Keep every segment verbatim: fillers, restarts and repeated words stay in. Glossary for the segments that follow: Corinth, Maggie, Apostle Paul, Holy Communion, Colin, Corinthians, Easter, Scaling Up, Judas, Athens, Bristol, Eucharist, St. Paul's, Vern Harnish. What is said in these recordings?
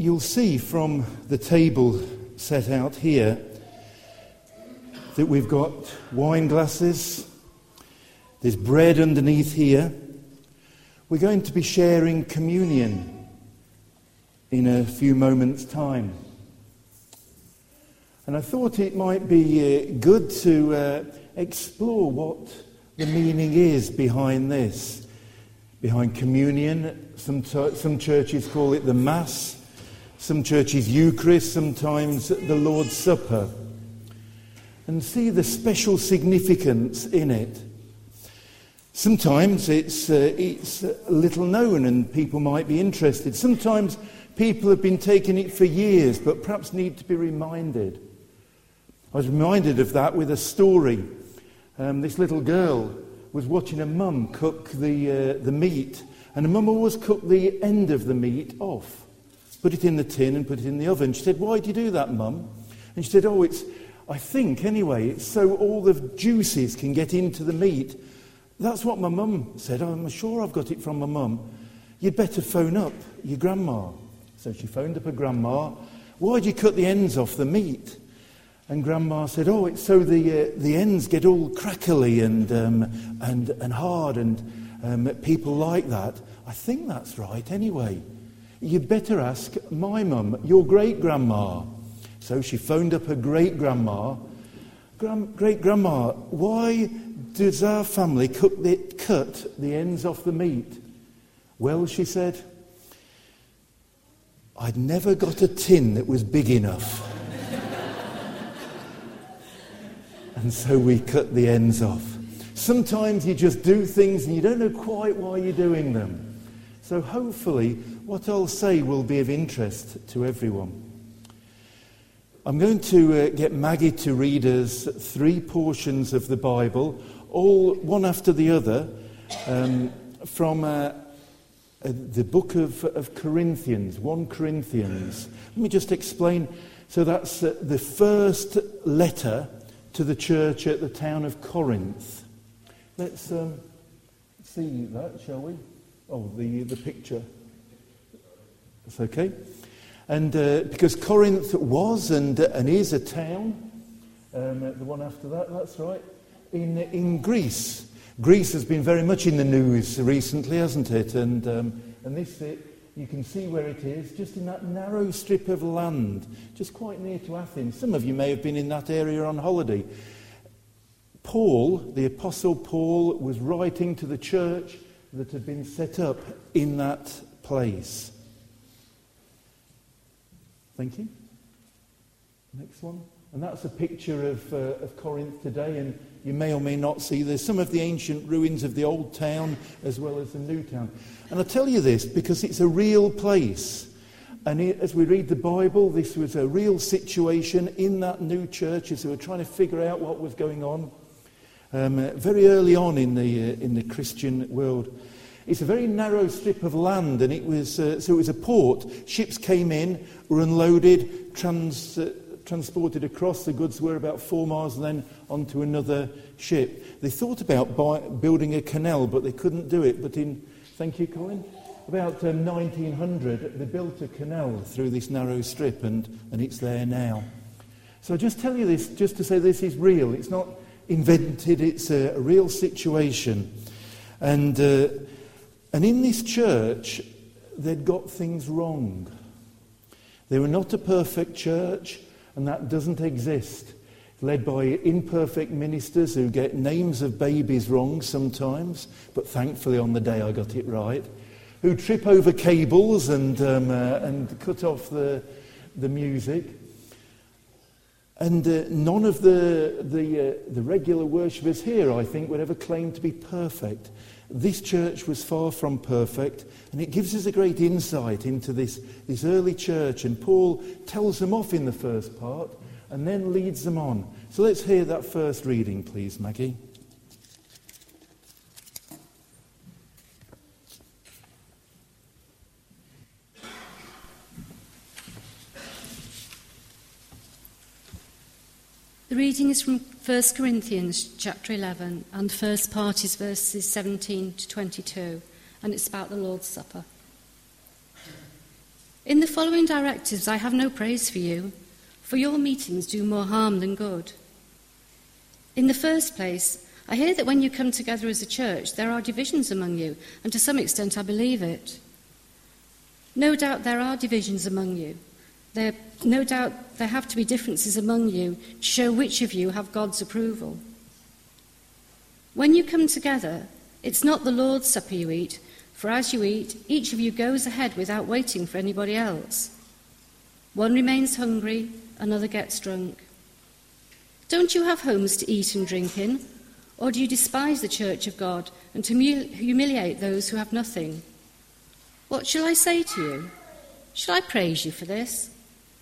You'll see from the table set out here that we've got wine glasses. There's bread underneath here. We're going to be sharing communion in a few moments' time. And I thought it might be uh, good to uh, explore what the meaning is behind this, behind communion. Some t- some churches call it the Mass, some churches Eucharist, sometimes the Lord's Supper. And see the special significance in it. Sometimes it's uh, it's little known and people might be interested. Sometimes people have been taking it for years but perhaps need to be reminded. I was reminded of that with a story. Um, this little girl was watching her mum cook the uh, the meat, and her mum always cooked the end of the meat off, put it in the tin and put it in the oven. She said, "Why do you do that, Mum?" And she said, "Oh, it's I think anyway, it's so all the juices can get into the meat." That's what my mum said. "I'm sure I've got it from my mum. You'd better phone up your grandma." So she phoned up her grandma. "Why'd you cut the ends off the meat?" And grandma said, "Oh, it's so the uh, the ends get all crackly and um, and and hard, and um, people like that. I think that's right anyway. You'd better ask my mum, your great-grandma." So she phoned up her great-grandma. Gran- great-grandma, "Why does our family cook the, cut the ends off the meat?" "Well," she said, "I'd never got a tin that was big enough. And so we cut the ends off." Sometimes you just do things and you don't know quite why you're doing them. So hopefully what I'll say will be of interest to everyone. I'm going to uh, get Maggie to read us three portions of the Bible, all one after the other, um, from uh, uh, the book of, of Corinthians, First Corinthians. Let me just explain. So that's uh, the first letter to the church at the town of Corinth. Let's um, see that, shall we? Oh, the, the picture. That's okay. And uh, because Corinth was and uh, and is a town, um, the one after that, that's right, in in Greece. Greece has been very much in the news recently, hasn't it? And um, and this, it, you can see where it is, just in that narrow strip of land, just quite near to Athens. Some of you may have been in that area on holiday. Paul, the Apostle Paul, was writing to the church that had been set up in that place. Thank you. Next one. And that's a picture of uh, of Corinth today, and you may or may not see there's some of the ancient ruins of the old town as well as the new town. And I tell you this because it's a real place. And it, as we read the Bible, this was a real situation in that new church as they were trying to figure out what was going on um, uh, very early on in the uh, in the Christian world. It's a very narrow strip of land, and it was uh, so it was a port. Ships came in, were unloaded, trans, uh, transported across. The goods were about four miles and then onto another ship. They thought about buy, building a canal, but they couldn't do it. But in, thank you, Colin, about um, nineteen hundred, they built a canal through this narrow strip, and, and it's there now. So I just tell you this, just to say this is real. It's not invented, it's a, a real situation. And... Uh, And in this church, they'd got things wrong. They were not a perfect church, and that doesn't exist. It's led by imperfect ministers who get names of babies wrong sometimes, but thankfully on the day I got it right, who trip over cables and um, uh, and cut off the the music. And uh, none of the the, uh, the regular worshippers here, I think, would ever claim to be perfect. This church was far from perfect, and it gives us a great insight into this, this early church. And Paul tells them off in the first part, and then leads them on. So let's hear that first reading, please, Maggie. The reading is from First Corinthians chapter eleven, and the first part is verses seventeen to twenty-two, and it's about the Lord's Supper. In the following directives, I have no praise for you, for your meetings do more harm than good. In the first place, I hear that when you come together as a church, there are divisions among you, and to some extent I believe it. No doubt there are divisions among you. There, no doubt there have to be differences among you to show which of you have God's approval. When you come together, it's not the Lord's supper you eat, for as you eat, each of you goes ahead without waiting for anybody else. One remains hungry, another gets drunk. Don't you have homes to eat and drink in? Or do you despise the church of God and to humiliate those who have nothing? What shall I say to you? Shall I praise you for this?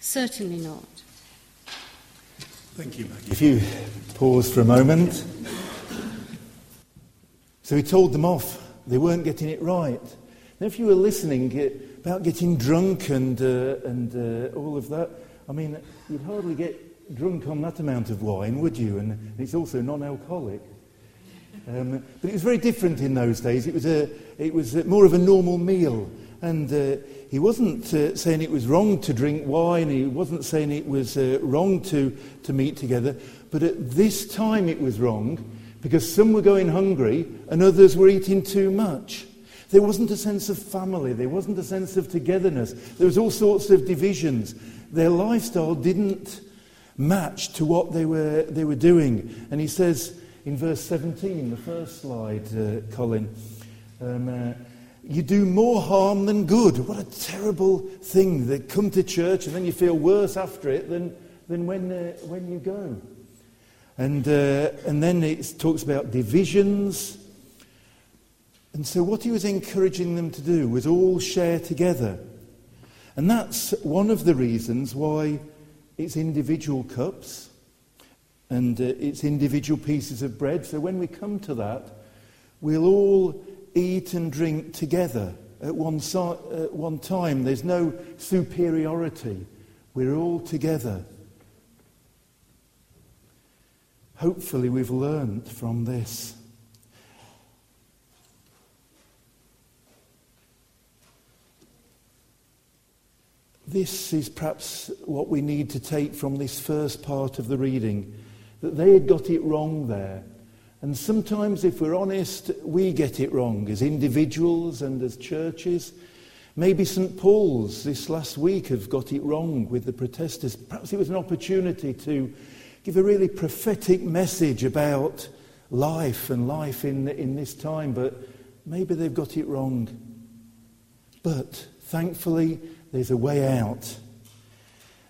Certainly not. Thank you, Maggie. If you pause for a moment. So he told them off. They weren't getting it right. Now, if you were listening about getting drunk and uh, and uh, all of that, I mean, you'd hardly get drunk on that amount of wine, would you? And it's also non-alcoholic. Um, but it was very different in those days. It was a, it was a, more of a normal meal, and uh, he wasn't uh, saying it was wrong to drink wine. He wasn't saying it was uh, wrong to to meet together. But at this time, it was wrong because some were going hungry and others were eating too much. There wasn't a sense of family. There wasn't a sense of togetherness. There was all sorts of divisions. Their lifestyle didn't match to what they were they were doing, and he says. In verse seventeen, the first slide, uh, Colin, um, uh, you do more harm than good. What a terrible thing. They come to church and then you feel worse after it than, than when uh, when you go. And, uh, and then it talks about divisions. And so what he was encouraging them to do was all share together. And that's one of the reasons why it's individual cups. And uh, it's individual pieces of bread. So when we come to that, we'll all eat and drink together at one, so- at one time. There's no superiority. We're all together. Hopefully we've learned from this. This is perhaps what we need to take from this first part of the reading. That they had got it wrong there. And sometimes, if we're honest, we get it wrong as individuals and as churches. Maybe Saint Paul's this last week have got it wrong with the protesters. Perhaps it was an opportunity to give a really prophetic message about life and life in, in this time, but maybe they've got it wrong. But thankfully, there's a way out.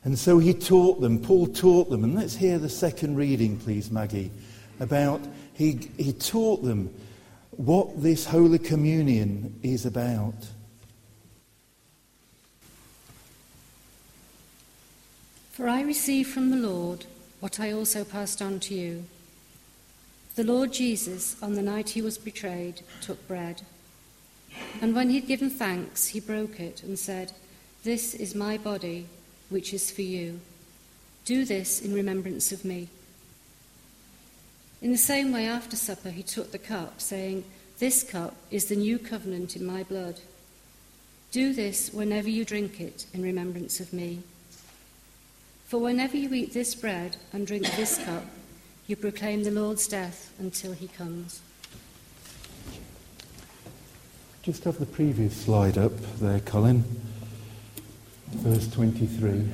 And so he taught them, Paul taught them, and let's hear the second reading, please, Maggie, about he he taught them what this Holy Communion is about. For I received from the Lord what I also passed on to you. The Lord Jesus, on the night he was betrayed, took bread. And when he'd given thanks, he broke it and said, "This is my body, which is for you. Do this in remembrance of me." In the same way, after supper, he took the cup, saying, "This cup is the new covenant in my blood. Do this whenever you drink it in remembrance of me. For whenever you eat this bread and drink this cup, you proclaim the Lord's death until he comes." Just have the previous slide up there, Colin. Verse twenty-three.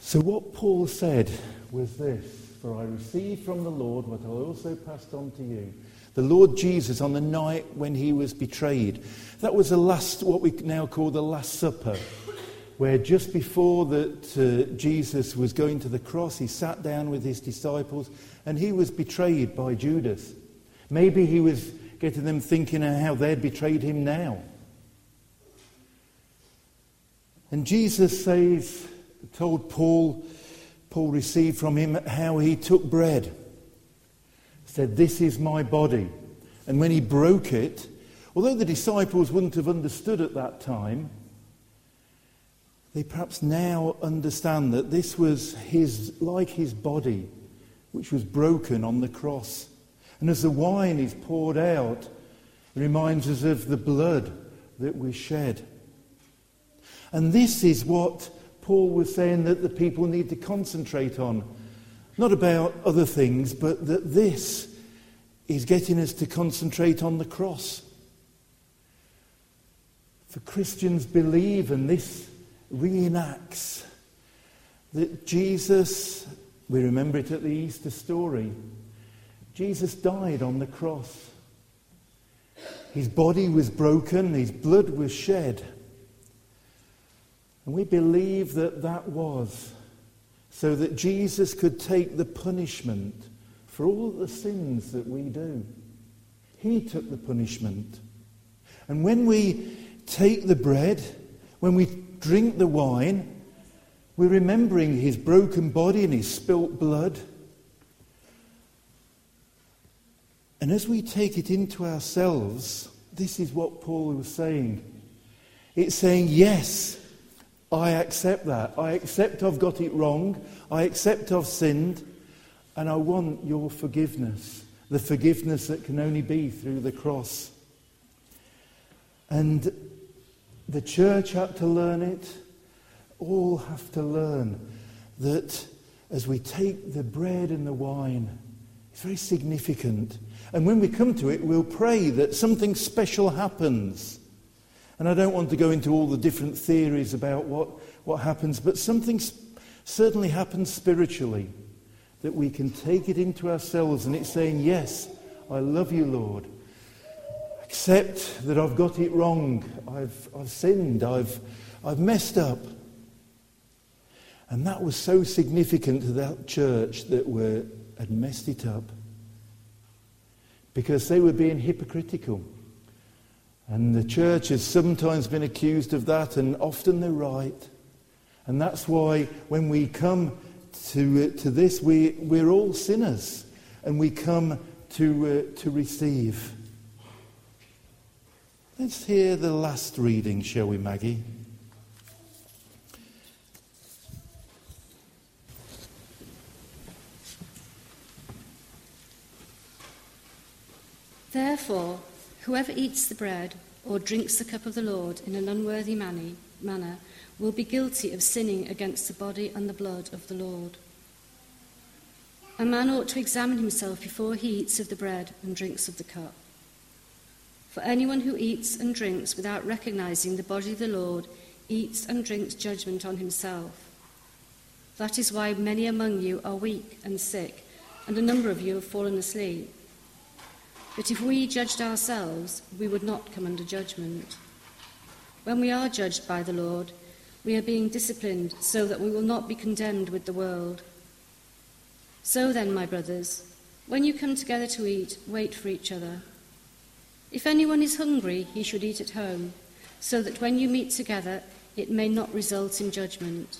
So what Paul said was this: "For I received from the Lord what I also passed on to you." The Lord Jesus on the night when he was betrayed. That was the last, what we now call the Last Supper, where just before that uh, Jesus was going to the cross, he sat down with his disciples and he was betrayed by Judas. Maybe he was getting them thinking of how they'd betrayed him now. And Jesus says, told Paul, Paul received from him how he took bread. Said, "This is my body." And when he broke it, although the disciples wouldn't have understood at that time, they perhaps now understand that this was his, like his body, which was broken on the cross. And as the wine is poured out, it reminds us of the blood that we shed. And this is what Paul was saying that the people need to concentrate on. Not about other things, but that this is getting us to concentrate on the cross. For Christians believe, and this reenacts, that Jesus, we remember it at the Easter story, Jesus died on the cross. His body was broken, his blood was shed. And we believe that that was so that Jesus could take the punishment for all the sins that we do. He took the punishment. And when we take the bread, when we drink the wine, we're remembering his broken body and his spilt blood. And as we take it into ourselves, this is what Paul was saying. It's saying, yes, I accept that. I accept I've got it wrong. I accept I've sinned. And I want your forgiveness. The forgiveness that can only be through the cross. And the church had to learn it. All have to learn that as we take the bread and the wine, it's very significant. And when we come to it, we'll pray that something special happens. And I don't want to go into all the different theories about what, what happens, but something sp- certainly happens spiritually, that we can take it into ourselves. And it's saying, yes, I love you, Lord. Accept that I've got it wrong. I've I've sinned. I've I've messed up. And that was so significant to that church that were, had messed it up. Because they were being hypocritical. And the church has sometimes been accused of that, and often they're right. And that's why when we come to uh, to this, we, we're all sinners. And we come to uh, to receive. Let's hear the last reading, shall we, Maggie? Therefore, whoever eats the bread or drinks the cup of the Lord in an unworthy manner will be guilty of sinning against the body and the blood of the Lord. A man ought to examine himself before he eats of the bread and drinks of the cup. For anyone who eats and drinks without recognizing the body of the Lord eats and drinks judgment on himself. That is why many among you are weak and sick, and a number of you have fallen asleep. But if we judged ourselves, we would not come under judgment. When we are judged by the Lord, we are being disciplined so that we will not be condemned with the world. So then, my brothers, when you come together to eat, wait for each other. If anyone is hungry, he should eat at home, so that when you meet together, it may not result in judgment.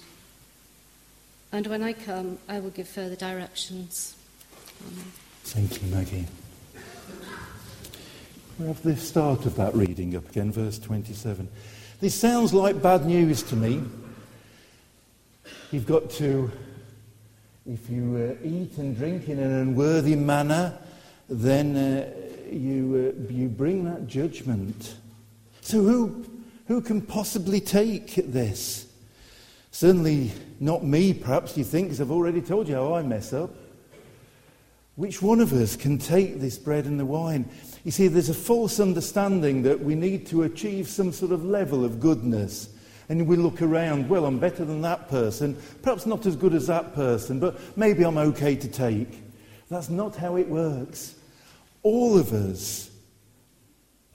And when I come, I will give further directions. Amen. Thank you, Maggie. We have the start of that reading up again, verse twenty-seven. This sounds like bad news to me. You've got to, if you uh, eat and drink in an unworthy manner, then uh, you uh, you bring that judgment. So who who can possibly take this? Certainly not me, perhaps, you think, because I've already told you how I mess up. Which one of us can take this bread and the wine? You see, there's a false understanding that we need to achieve some sort of level of goodness. And we look around, well, I'm better than that person, perhaps not as good as that person, but maybe I'm okay to take. That's not how it works. All of us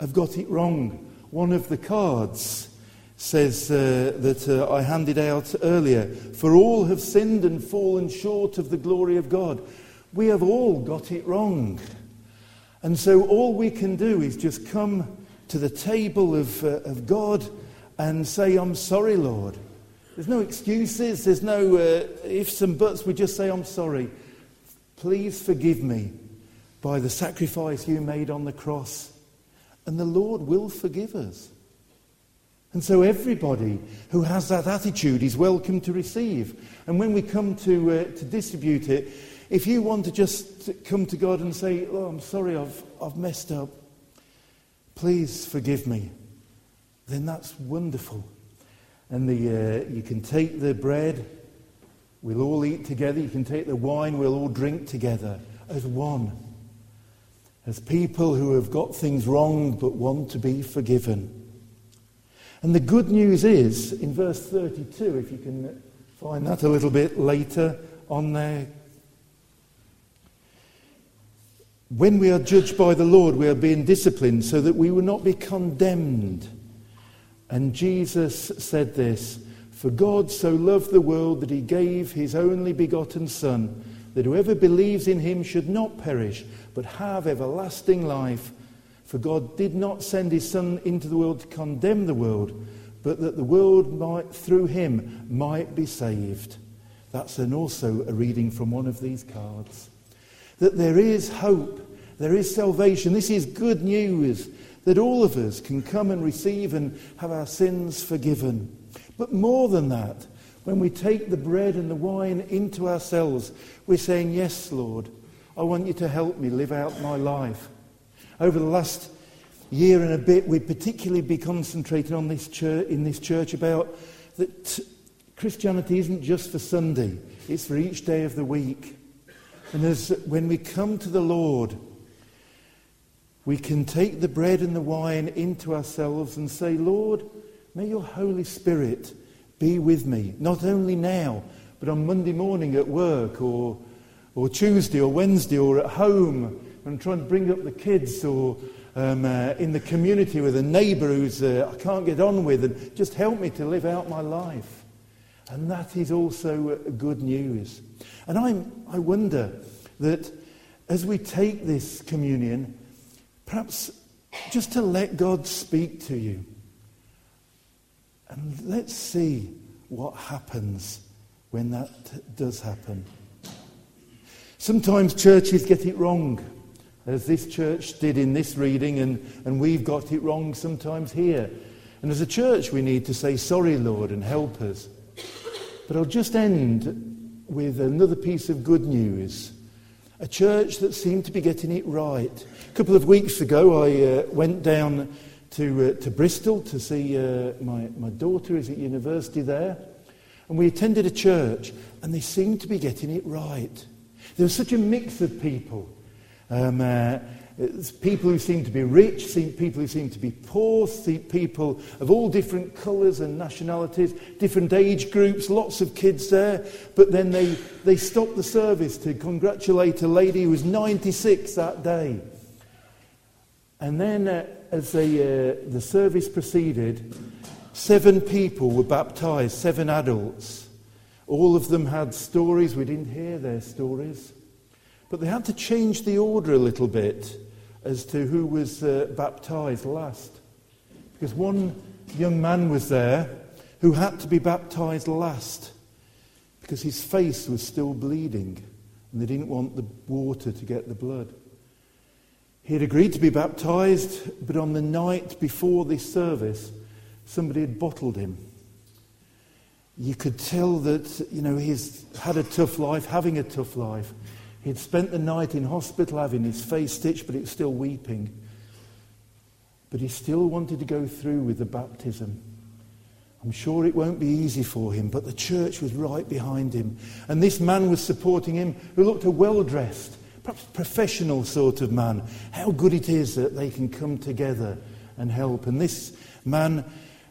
have got it wrong. One of the cards says uh, that uh, I handed out earlier, for all have sinned and fallen short of the glory of God. We have all got it wrong. And so all we can do is just come to the table of, uh, of God and say, I'm sorry, Lord. There's no excuses. There's no uh, ifs and buts. We just say, I'm sorry. Please forgive me by the sacrifice you made on the cross. And the Lord will forgive us. And so everybody who has that attitude is welcome to receive. And when we come to uh, to distribute it, if you want to just come to God and say, oh, I'm sorry, I've I've messed up. Please forgive me. then that's wonderful. And the uh, you can take the bread, we'll all eat together. You can take the wine, we'll all drink together as one. As people who have got things wrong but want to be forgiven. And the good news is, in verse thirty-two, if you can find that a little bit later on there, when we are judged by the Lord, we are being disciplined so that we will not be condemned. And Jesus said this, "For God so loved the world that he gave his only begotten Son, that whoever believes in him should not perish, but have everlasting life. For God did not send his Son into the world to condemn the world, but that the world might, through him might be saved." That's an also a reading from one of these cards. That there is hope, there is salvation. This is good news, that all of us can come and receive and have our sins forgiven. But more than that, when we take the bread and the wine into ourselves, we're saying, "Yes, Lord, I want you to help me live out my life." Over the last year and a bit, we've particularly been concentrating on this church, in this church about that Christianity isn't just for Sunday, it's for each day of the week. And as when we come to the Lord, we can take the bread and the wine into ourselves and say, "Lord, may your Holy Spirit be with me, not only now, but on Monday morning at work, or or Tuesday or Wednesday, or at home when I'm trying to bring up the kids, or um, uh, in the community with a neighbour who's uh, I can't get on with, and just help me to live out my life." And that is also uh, good news. And I I wonder that as we take this communion, perhaps just to let God speak to you. And let's see what happens when that does happen. Sometimes churches get it wrong, as this church did in this reading, and, and we've got it wrong sometimes here. And as a church, we need to say, "Sorry, Lord, and help us." But I'll just end with another piece of good news. A church that seemed to be getting it right. A couple of weeks ago, I uh, went down to uh, to Bristol to see uh, my, my daughter is at university there. And we attended a church, and they seemed to be getting it right. There was such a mix of people. Um, uh, people who seemed to be rich, people who seemed to be poor, people of all different colours and nationalities, different age groups, lots of kids there. But then they, they stopped the service to congratulate a lady who was ninety-six that day. And then uh, as they, uh, the service proceeded, seven people were baptised, seven adults. All of them had stories. We didn't hear their stories. But they had to change the order a little bit as to who was uh, baptised last. Because one young man was there who had to be baptised last because his face was still bleeding and they didn't want the water to get the blood. He had agreed to be baptised, but on the night before this service, somebody had bottled him. You could tell that, you know, he's had a tough life, having a tough life. He'd spent the night in hospital having his face stitched, but it was still weeping. But he still wanted to go through with the baptism. I'm sure it won't be easy for him, but the church was right behind him. And this man was supporting him, who looked a well-dressed, perhaps professional sort of man. How good it is that they can come together and help. And this man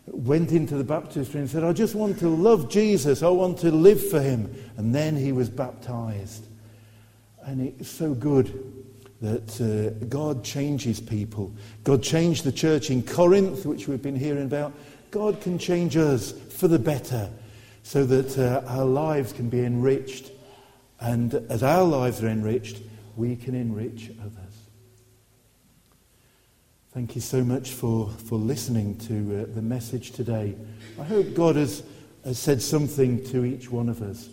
went into the baptistry and said, "I just want to love Jesus. I want to live for him." And then he was baptized. And it's so good that uh, God changes people. God changed the church in Corinth, which we've been hearing about. God can change us for the better so that uh, our lives can be enriched. And as our lives are enriched, we can enrich others. Thank you so much for, for listening to uh, the message today. I hope God has, has said something to each one of us.